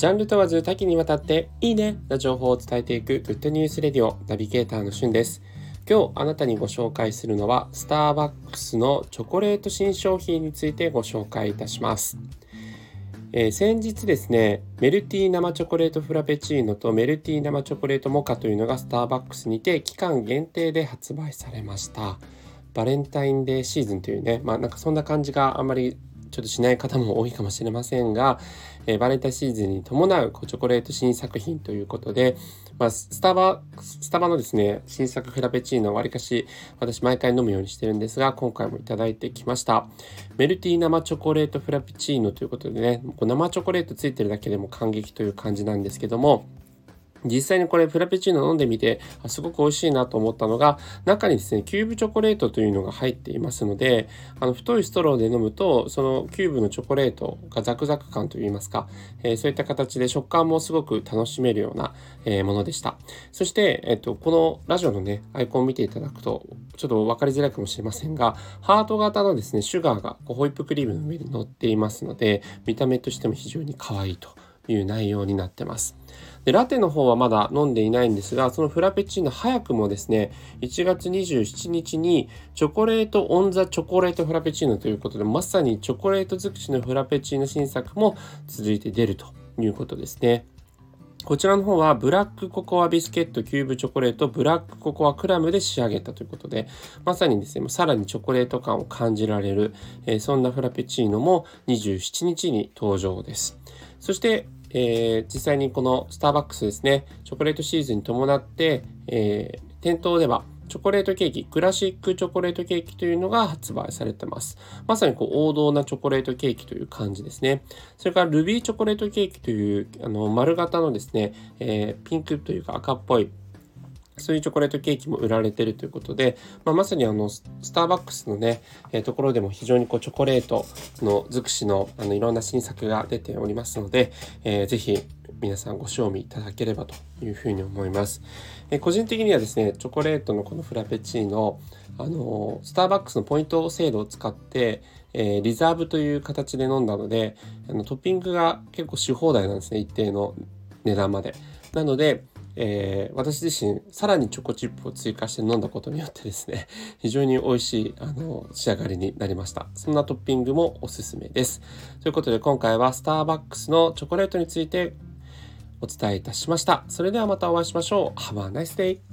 ジャンル問わず多岐にわたっていいねな情報を伝えていくグッドニュースレディオナビゲーターのしゅんです。今日あなたにご紹介するのはスターバックスのチョコレート新商品についてご紹介いたします。先日ですね、メルティー生チョコレートフラペチーノとメルティー生チョコレートモカというのがスターバックスにて期間限定で発売されました。バレンタインデーシーズンというね、そんな感じがあんまりちょっとしない方も多いかもしれませんが、バレンタインシーズンに伴うチョコレート新作品ということで、スタバのですね、新作フラペチーノをわりかし私毎回飲むようにしてるんですが、今回もいただいてきました。メルティー生チョコレートフラペチーノということでね、生チョコレートついてるだけでも感激という感じなんですけども、実際にこれフラペチーノ飲んでみてすごく美味しいなと思ったのが、中にですねキューブチョコレートというのが入っていますので、太いストローで飲むとそのキューブのチョコレートがザクザク感といいますか、そういった形で食感もすごく楽しめるような、ものでした。そして、このラジオのねアイコンを見ていただくとちょっと分かりづらいかもしれませんが、ハート型のですねシュガーがホイップクリームの上に乗っていますので、見た目としても非常に可愛いという内容になってます。でラテの方はまだ飲んでいないんですが、そのフラペチーノ早くもですね1月27日にチョコレートオンザチョコレートフラペチーノということで、まさにチョコレート尽くしのフラペチーノ新作も続いて出るということですね。こちらの方はブラックココアビスケットキューブチョコレートブラックココアクラムで仕上げたということで、まさにですねさらにチョコレート感を感じられる、そんなフラペチーノも27日に登場です。そして、実際にこのスターバックスですね、チョコレートシーズンに伴って、店頭ではチョコレートケーキ、クラシックチョコレートケーキというのが発売されてます。まさに王道なチョコレートケーキという感じですね。それからルビーチョコレートケーキという丸型のですね、ピンクというか赤っぽいそういうチョコレートケーキも売られているということで、まさにスターバックスのね、ところでも非常にチョコレートの尽くしの、いろんな新作が出ておりますので、ぜひ皆さんご賞味いただければというふうに思います。個人的にはですねチョコレートのこのフラペチーノ、スターバックスのポイント制度を使って、リザーブという形で飲んだので、トッピングが結構し放題なんですね、一定の値段まで。なので私自身さらにチョコチップを追加して飲んだことによってですね、非常に美味しい仕上がりになりました。そんなトッピングもおすすめです。ということで今回はスターバックスのチョコレートについてお伝えいたしました。それではまたお会いしましょう。Have a nice day!